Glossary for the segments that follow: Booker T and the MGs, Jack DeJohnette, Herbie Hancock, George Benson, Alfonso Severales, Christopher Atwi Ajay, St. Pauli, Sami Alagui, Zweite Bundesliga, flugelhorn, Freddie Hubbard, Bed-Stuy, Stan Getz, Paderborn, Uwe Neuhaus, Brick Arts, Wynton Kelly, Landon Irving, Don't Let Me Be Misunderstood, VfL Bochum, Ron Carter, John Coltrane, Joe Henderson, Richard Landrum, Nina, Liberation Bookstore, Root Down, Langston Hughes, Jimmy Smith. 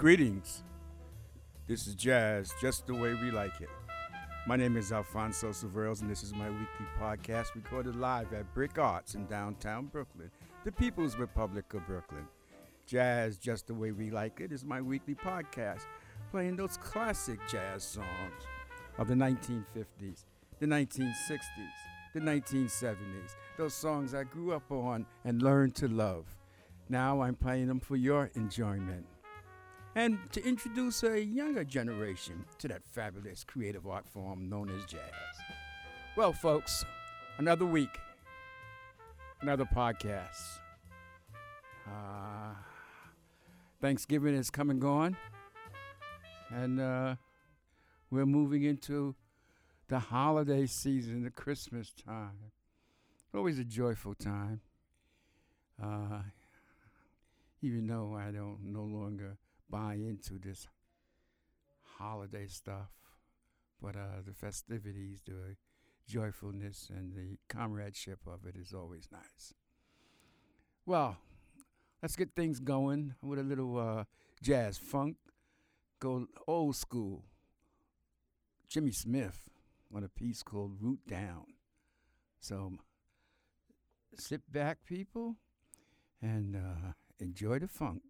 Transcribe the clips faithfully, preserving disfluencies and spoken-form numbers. Greetings. This is Jazz, just the way we like it. My name is Alfonso Severales, and this is my weekly podcast recorded live at Brick Arts in downtown Brooklyn, the People's Republic of Brooklyn. Jazz, just the way we like it, is my weekly podcast playing those classic jazz songs of the nineteen fifties, the nineteen sixties, the nineteen seventies, those songs I grew up on and learned to love. Now I'm playing them for your enjoyment and to introduce a younger generation to that fabulous creative art form known as jazz. Well, folks, another week, another podcast. Uh, Thanksgiving is come and gone, and uh, we're moving into the holiday season, the Christmas time. Always a joyful time, uh, even though I don't no longer buy into this holiday stuff, but uh, the festivities, the joyfulness, and the comradeship of it is always nice. Well, let's get things going with a little uh, jazz funk. Go old school. Jimmy Smith on a piece called Root Down. So sit back, people, and uh, enjoy the funk.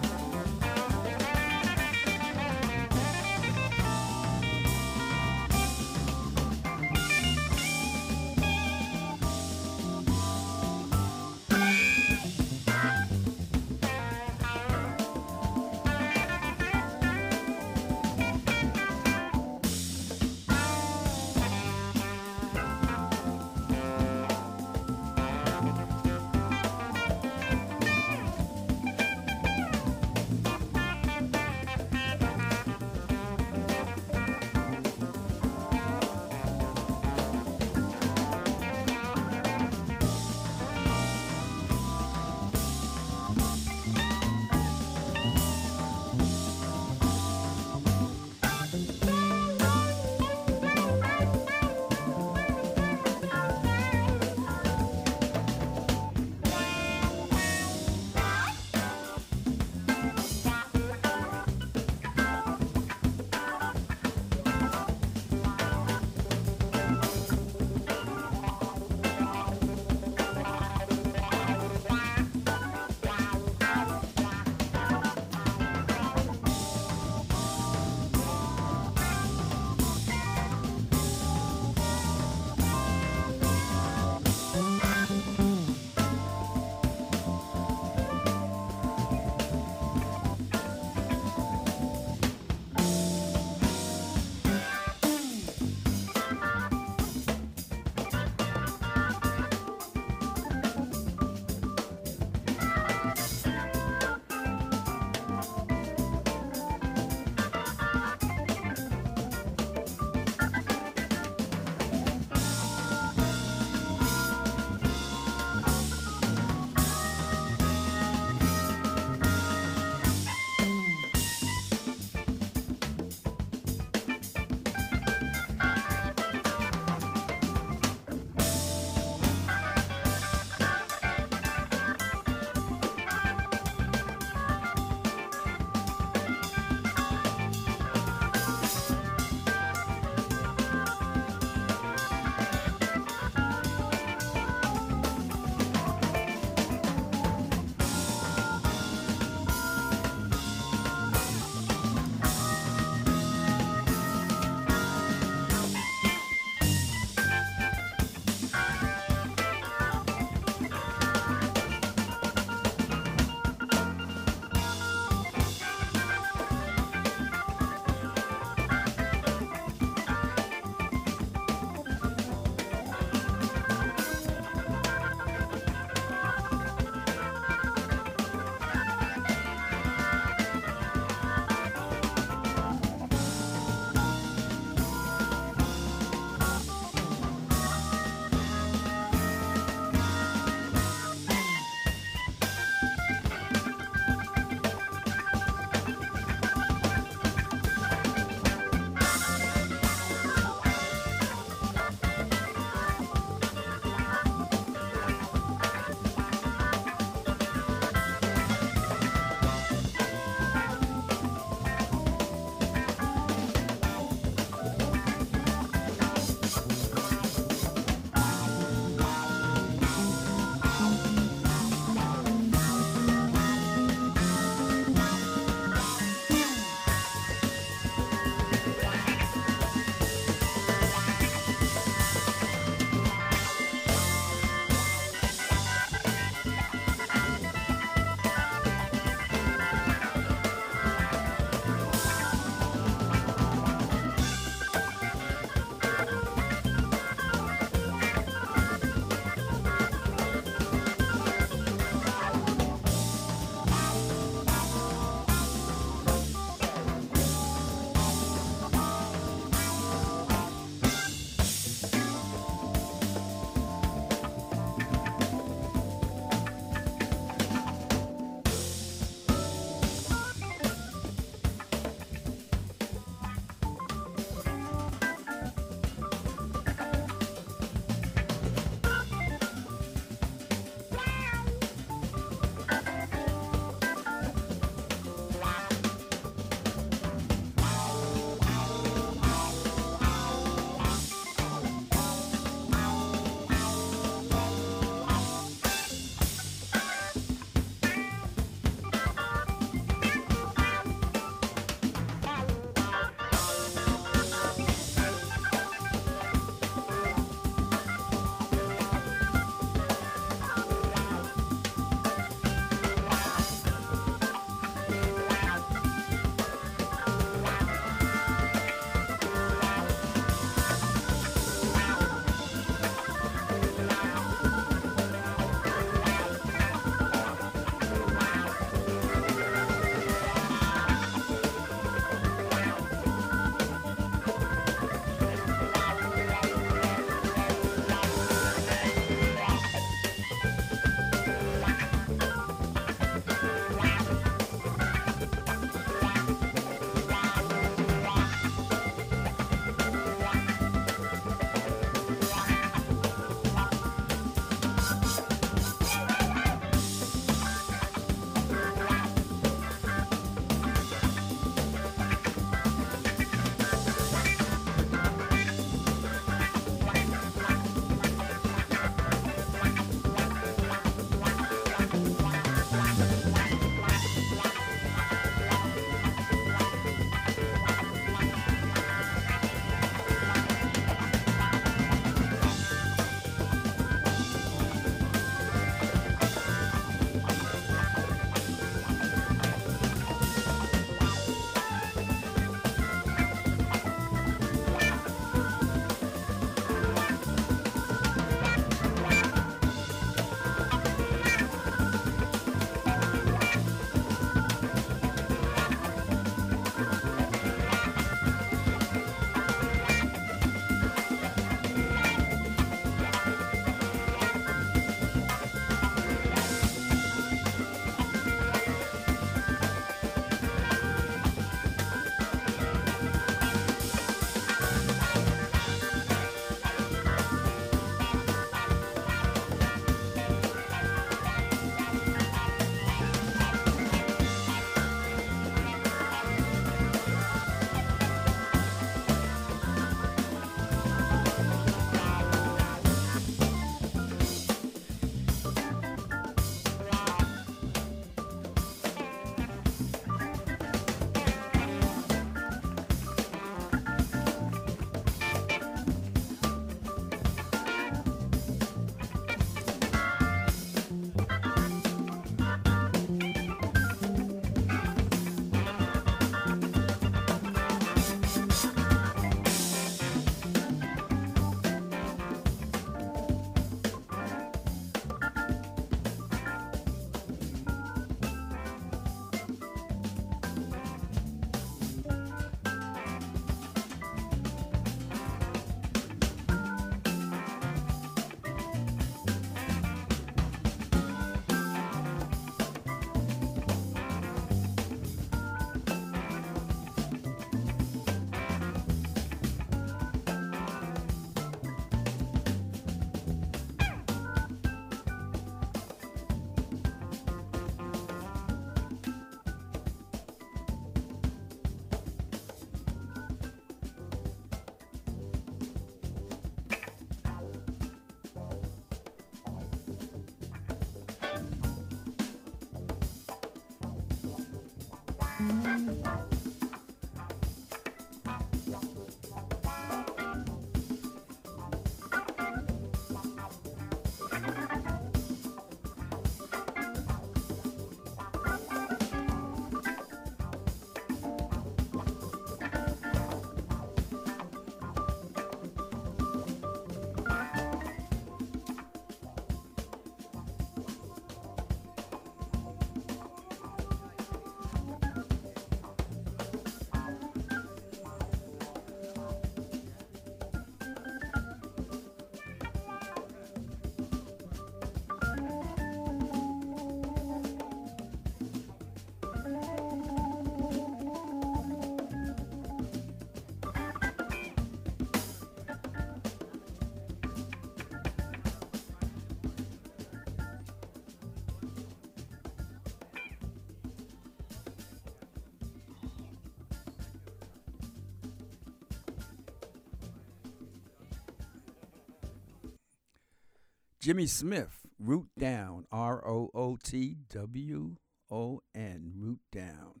Jimmy Smith, Root Down, R O O T W O N, Root Down.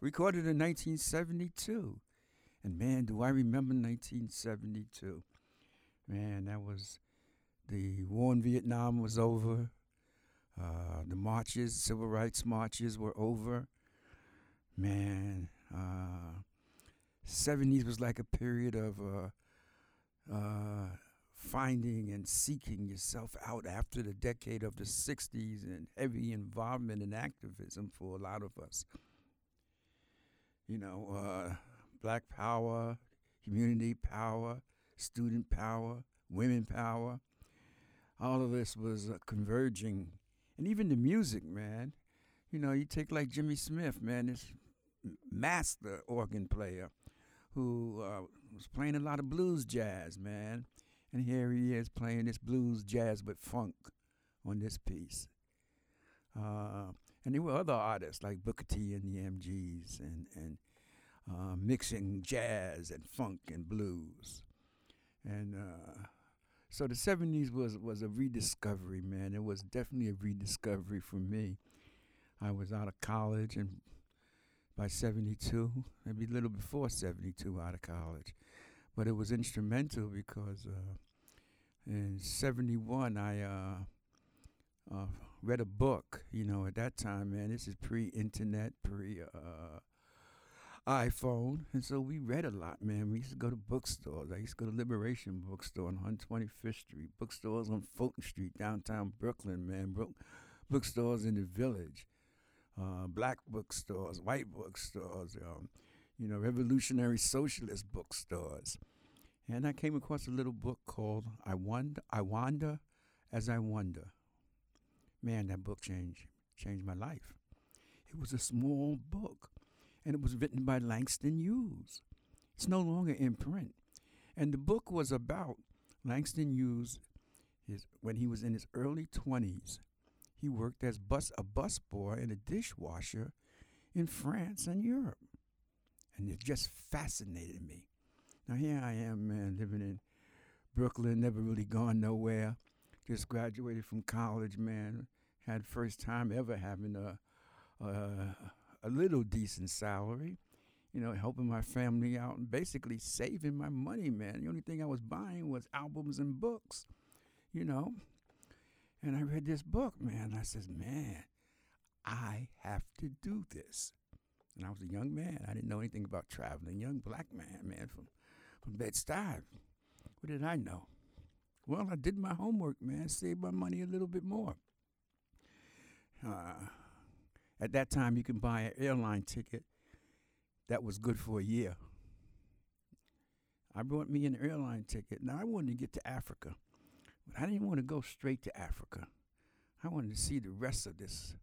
Recorded in nineteen seventy-two. And man, do I remember nineteen seventy-two. Man, that was, the war in Vietnam was over. Uh, the marches, civil rights marches were over. Man, uh, seventies was like a period of... Uh, uh, finding and seeking yourself out after the decade of the sixties and heavy involvement in activism for a lot of us. You know, uh, black power, community power, student power, women power, all of this was uh, converging. And even the music, man, you know, you take like Jimmy Smith, man, this master organ player who uh, was playing a lot of blues jazz, man. And here he is playing this blues jazz with funk on this piece. Uh, and there were other artists like Booker T and the M Gs and, and uh, mixing jazz and funk and blues. And uh, so the seventies was, was a rediscovery, man. It was definitely a rediscovery for me. I was out of college and by seventy-two, maybe a little before seventy-two out of college. But it was instrumental because uh, in seventy-one I uh, uh, read a book. You know, at that time, man, this is pre-internet, pre-iPhone. Uh, and so we read a lot, man. We used to go to bookstores. I used to go to Liberation Bookstore on one twenty-fifth Street, bookstores on Fulton Street, downtown Brooklyn, man, Bro- bookstores in the Village, uh, black bookstores, white bookstores, um, you know, revolutionary socialist bookstores. And I came across a little book called I Wander, I Wander As I Wonder. Man, that book changed changed my life. It was a small book, and it was written by Langston Hughes. It's no longer in print. And the book was about Langston Hughes his, when he was in his early twenties. He worked as bus a busboy and a dishwasher in France and Europe. And it just fascinated me. Now here I am, man, living in Brooklyn, never really gone nowhere. Just graduated from college, man. Had first time ever having a a, a little decent salary. You know, helping my family out and basically saving my money, man. The only thing I was buying was albums and books, you know. And I read this book, man. I says, man, I have to do this. And I was a young man. I didn't know anything about traveling. Young black man, man, from, from Bed-Stuy. What did I know? Well, I did my homework, man. Saved my money a little bit more. Uh, at that time, you can buy an airline ticket that was good for a year. I brought me an airline ticket. Now, I wanted to get to Africa. But I didn't want to go straight to Africa. I wanted to see the rest of this,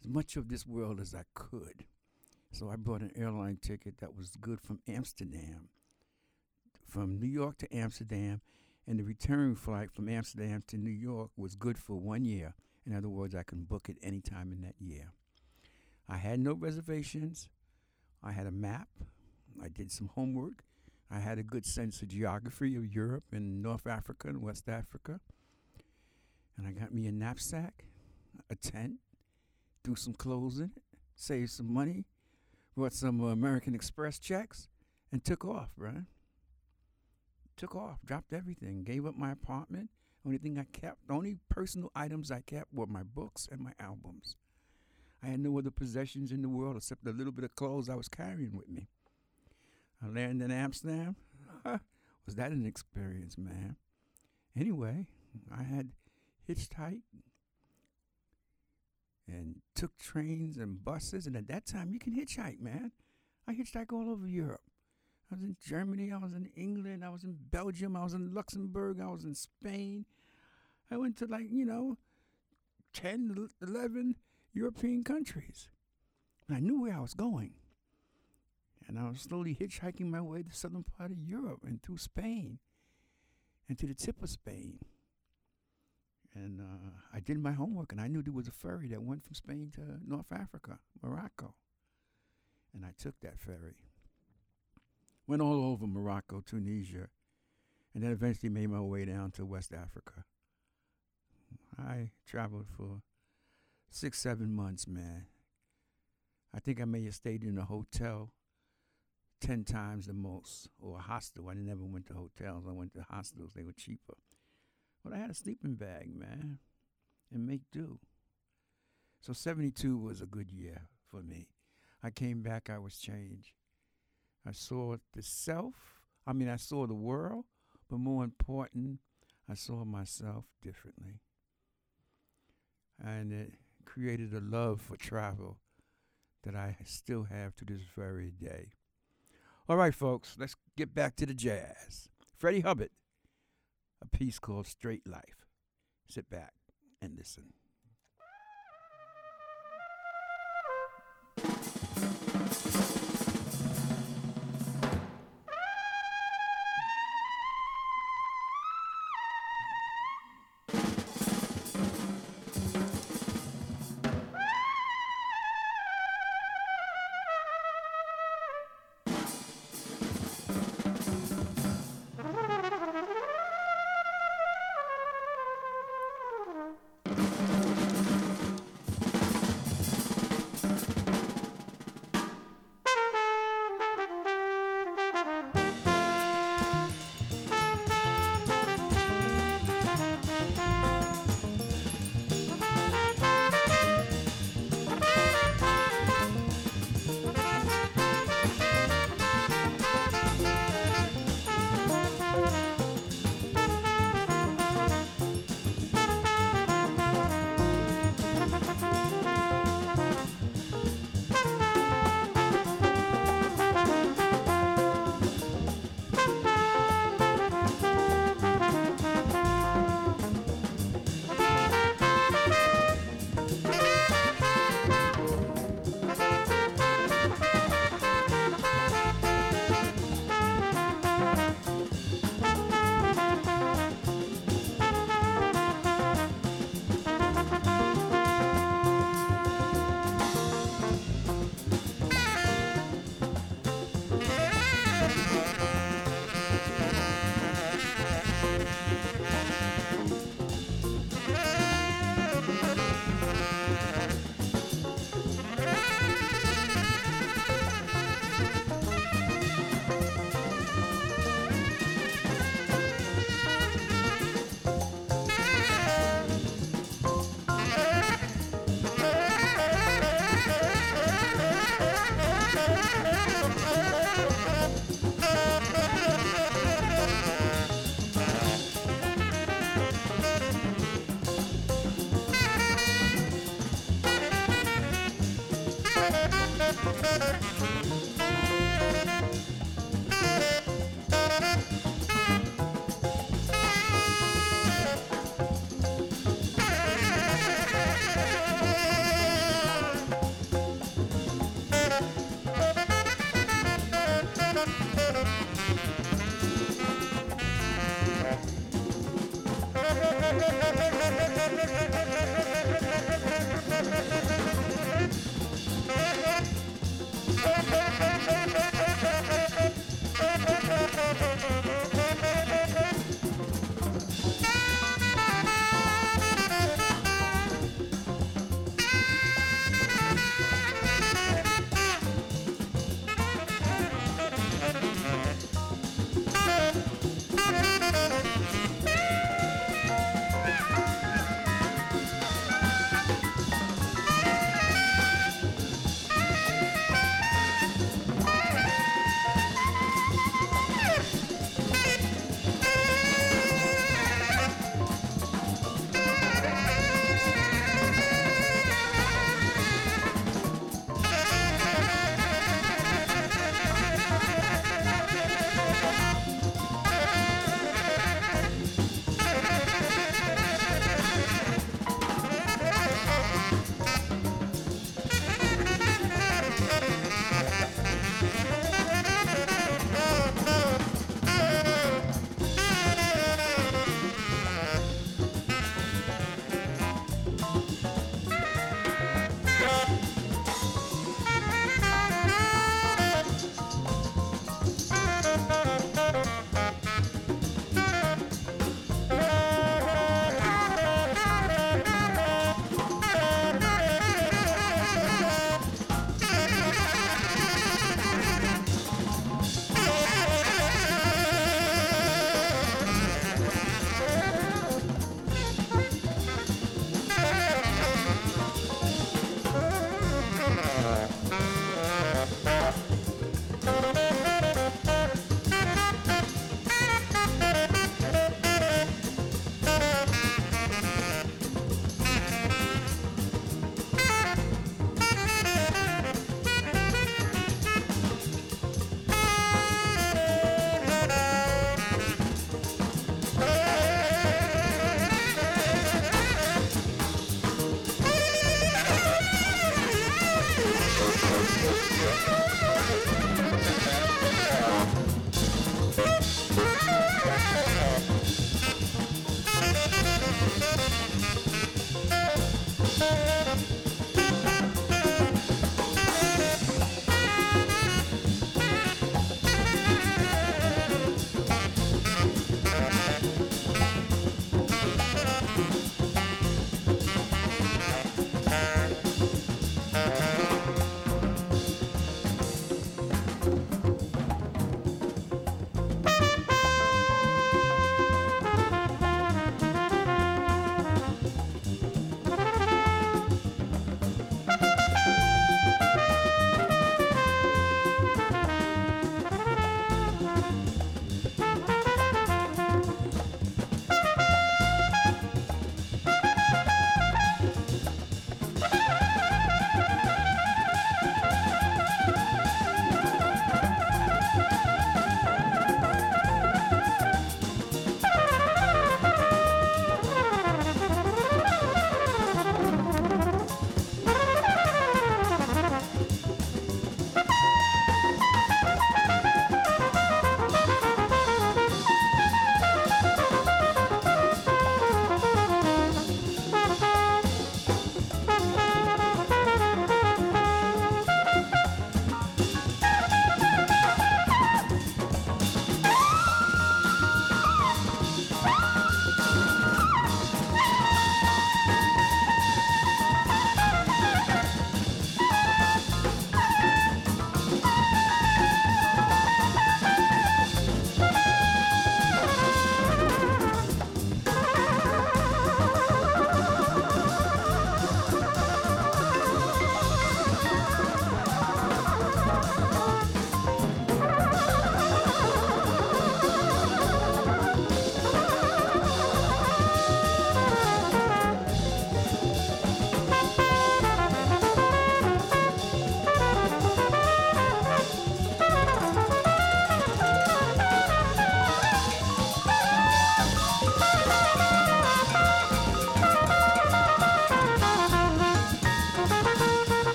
as much of this world as I could. So I bought an airline ticket that was good from Amsterdam, from New York to Amsterdam, and the return flight from Amsterdam to New York was good for one year. In other words, I can book it any time in that year. I had no reservations. I had a map. I did some homework. I had a good sense of geography of Europe and North Africa and West Africa. And I got me a knapsack, a tent, threw some clothes in it, saved some money, bought some uh, American Express checks, and took off, right? Took off, dropped everything, gave up my apartment. Only thing I kept, the only personal items I kept were my books and my albums. I had no other possessions in the world except the little bit of clothes I was carrying with me. I landed in Amsterdam. Was that an experience, man? Anyway, I had hitchhiked and took trains and buses. And at that time, you can hitchhike, man. I hitchhiked all over Europe. I was in Germany, I was in England, I was in Belgium, I was in Luxembourg, I was in Spain. I went to like, you know, ten, eleven European countries. And I knew where I was going. And I was slowly hitchhiking my way to the southern part of Europe and through Spain and to the tip of Spain. And uh, I did my homework, and I knew there was a ferry that went from Spain to North Africa, Morocco. And I took that ferry. Went all over Morocco, Tunisia, and then eventually made my way down to West Africa. I traveled for six, seven months, man. I think I may have stayed in a hotel ten times the most, or a hostel. I never went to hotels. I went to hostels. They were cheaper. But I had a sleeping bag, man, and make do. So seventy-two was a good year for me. I came back. I was changed. I saw the self, I mean, I saw the world, but more important, I saw myself differently. And it created a love for travel that I still have to this very day. All right, folks, let's get back to the jazz. Freddie Hubbard, a piece called Straight Life. Sit back and listen.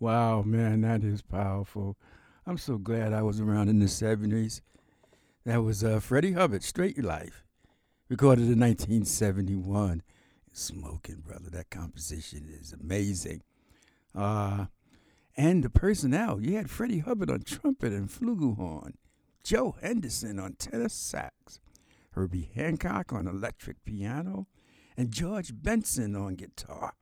Wow, man, that is powerful. I'm so glad I was around in the seventies. That was uh, Freddie Hubbard, Straight Life, recorded in nineteen seventy-one. Smoking, brother, that composition is amazing. Uh, and the personnel, you had Freddie Hubbard on trumpet and flugelhorn, Joe Henderson on tenor sax, Herbie Hancock on electric piano, and George Benson on guitar,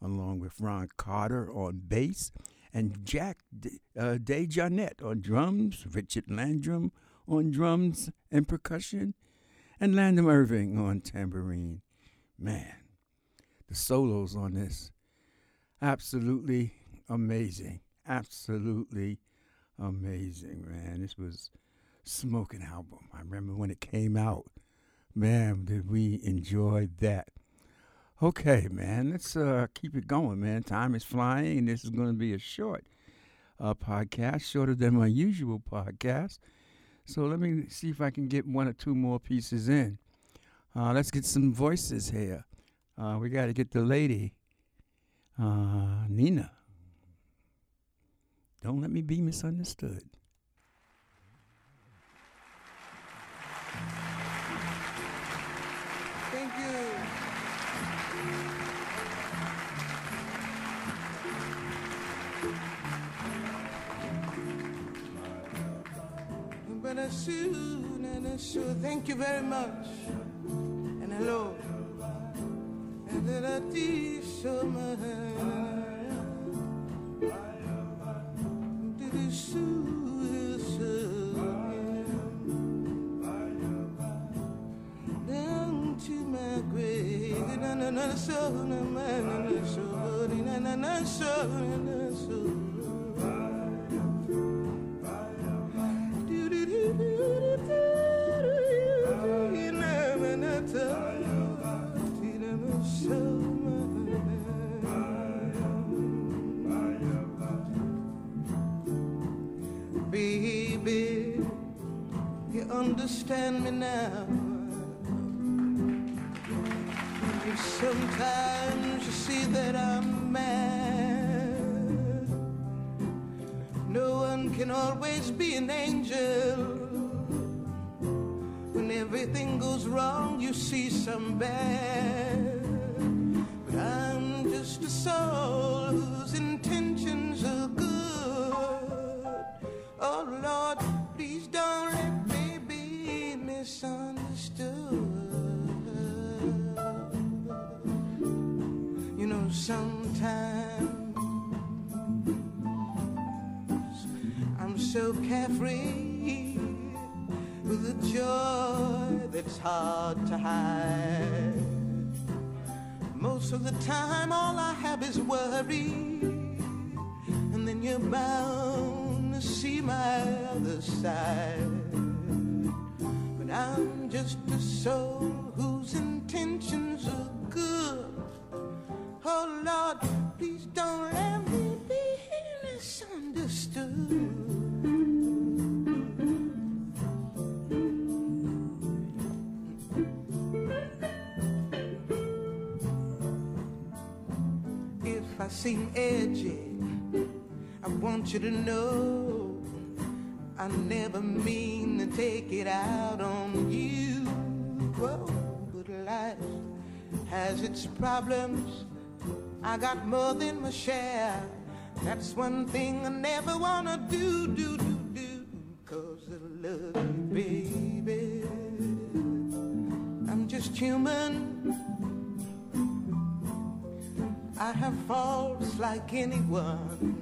along with Ron Carter on bass and Jack De, uh, DeJohnette on drums, Richard Landrum on drums and percussion, and Landon Irving on tambourine. Man, the solos on this, absolutely amazing, absolutely amazing, man. This was smoking album. I remember when it came out. Man, did we enjoy that. Okay, man, let's uh, keep it going, man. Time is flying, and this is going to be a short uh, podcast, shorter than my usual podcast. So let me see if I can get one or two more pieces in. Uh, let's get some voices here. Uh, we got to get the lady, uh, Nina. Don't Let Me Be Misunderstood. Thank you. Nana Sue, Nana Sue. Thank you very much. And hello. And then I did so much. Did it Sue, Sue. Down to my grave. Nana Sue, Nana Sue, Nana Sue, Nana Sue. Baby, you understand me now. Sometimes you see that I'm mad. No one can always be an angel. When everything goes wrong, you see some bad. But I'm just a soul whose intentions are good. Oh Lord, please don't let me be misunderstood. You know, sometimes I'm so carefree, with a joy that's hard to hide. Most of the time all I have is worry, and then you're bound to see my other side. But I'm just a soul whose intentions are good. Oh Lord, please don't let me be misunderstood. I seem edgy, I want you to know I never mean to take it out on you. Whoa, but life has its problems. I got more than my share. That's one thing I never wanna do, do, do, do. 'Cause I love you, baby. I'm just human, I have faults like anyone.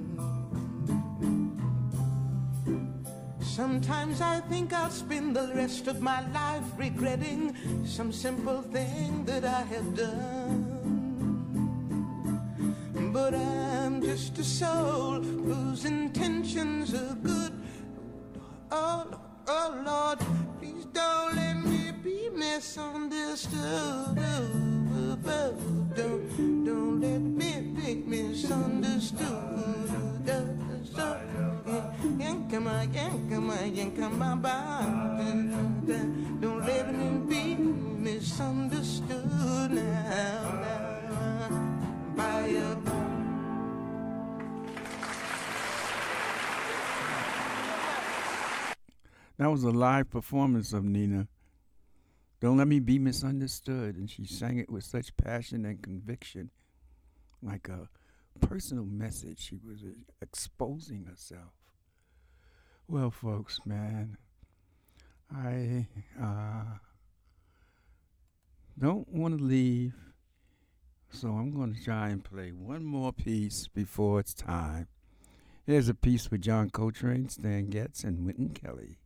Sometimes I think I'll spend the rest of my life regretting some simple thing that I have done. But I'm just a soul whose intentions are good. Oh, oh Lord, please don't let me be misunderstood. Don't, don't let me be misunderstood. Come on, come on, come on. Don't let me be misunderstood now. By a That was a live performance of Nina. Don't Let Me Be Misunderstood. And she sang it with such passion and conviction, like a personal message. She was uh, exposing herself. Well, folks, man, I uh, don't want to leave, so I'm going to try and play one more piece before it's time. Here's a piece with John Coltrane, Stan Getz, and Wynton Kelly.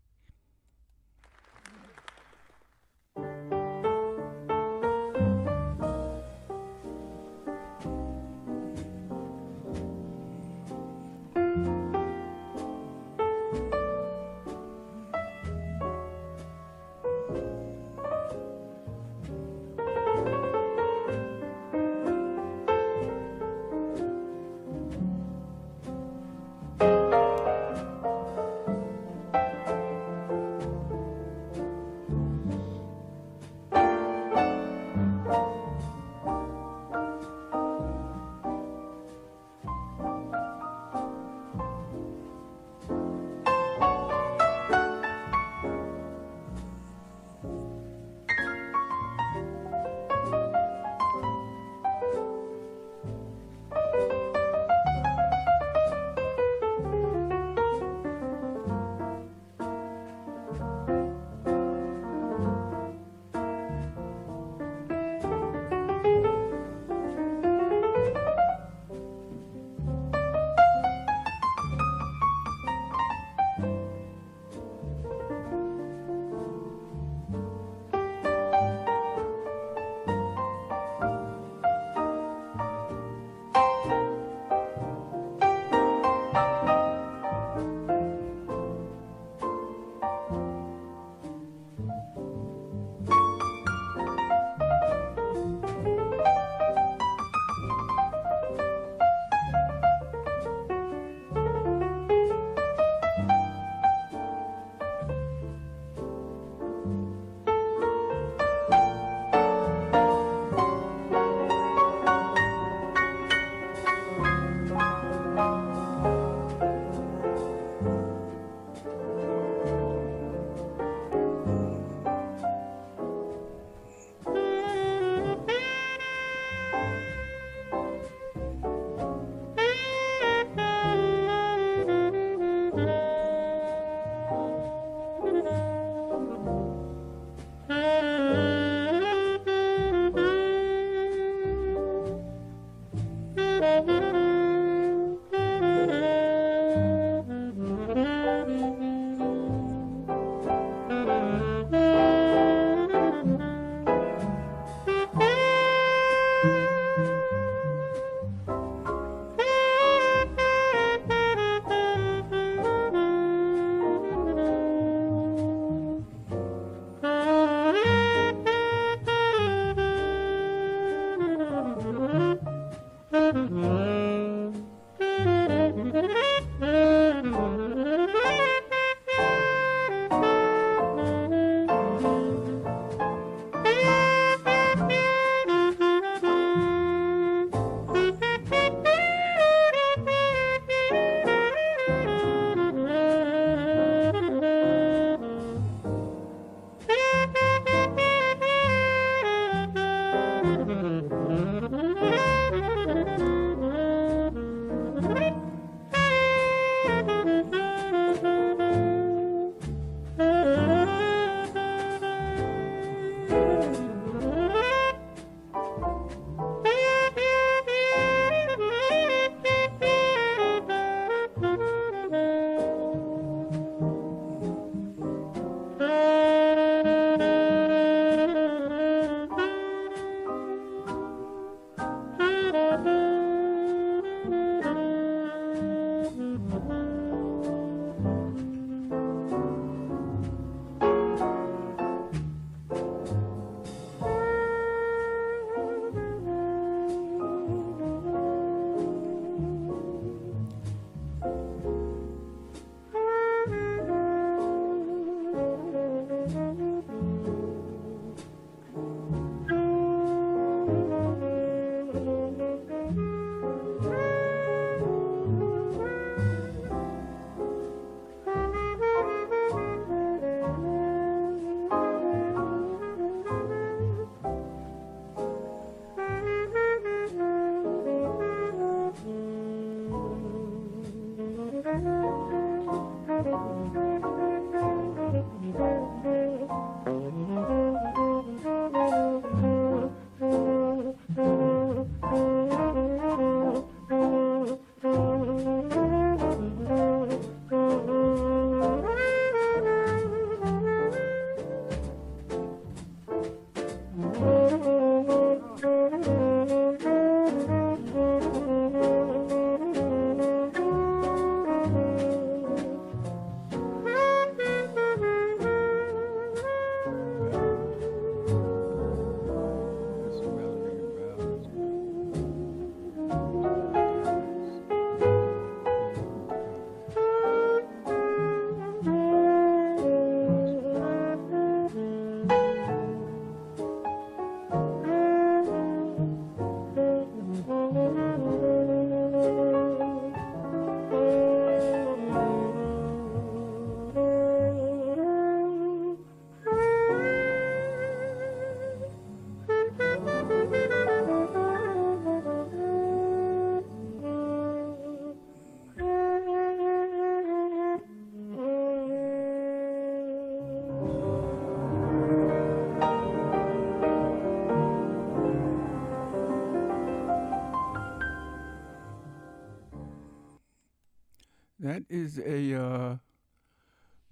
That is a uh,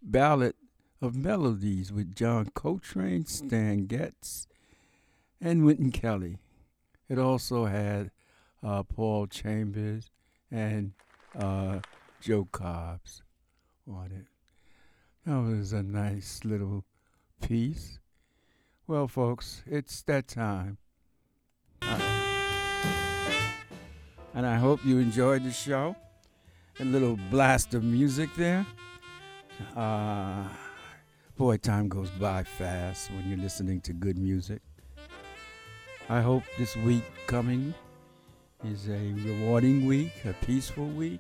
ballad of melodies with John Coltrane, Stan Getz, and Wynton Kelly. It also had uh, Paul Chambers and uh, Joe Cobbs on it. That was a nice little piece. Well, folks, it's that time. Uh, and I hope you enjoyed the show. A little blast of music there. Uh, boy, time goes by fast when you're listening to good music. I hope this week coming is a rewarding week, a peaceful week.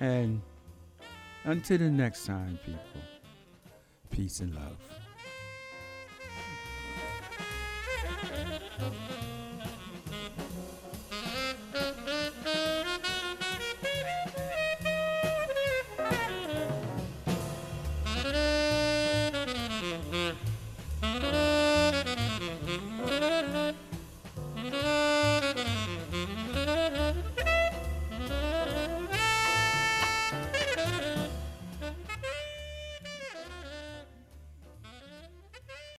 And until the next time, people, peace and love.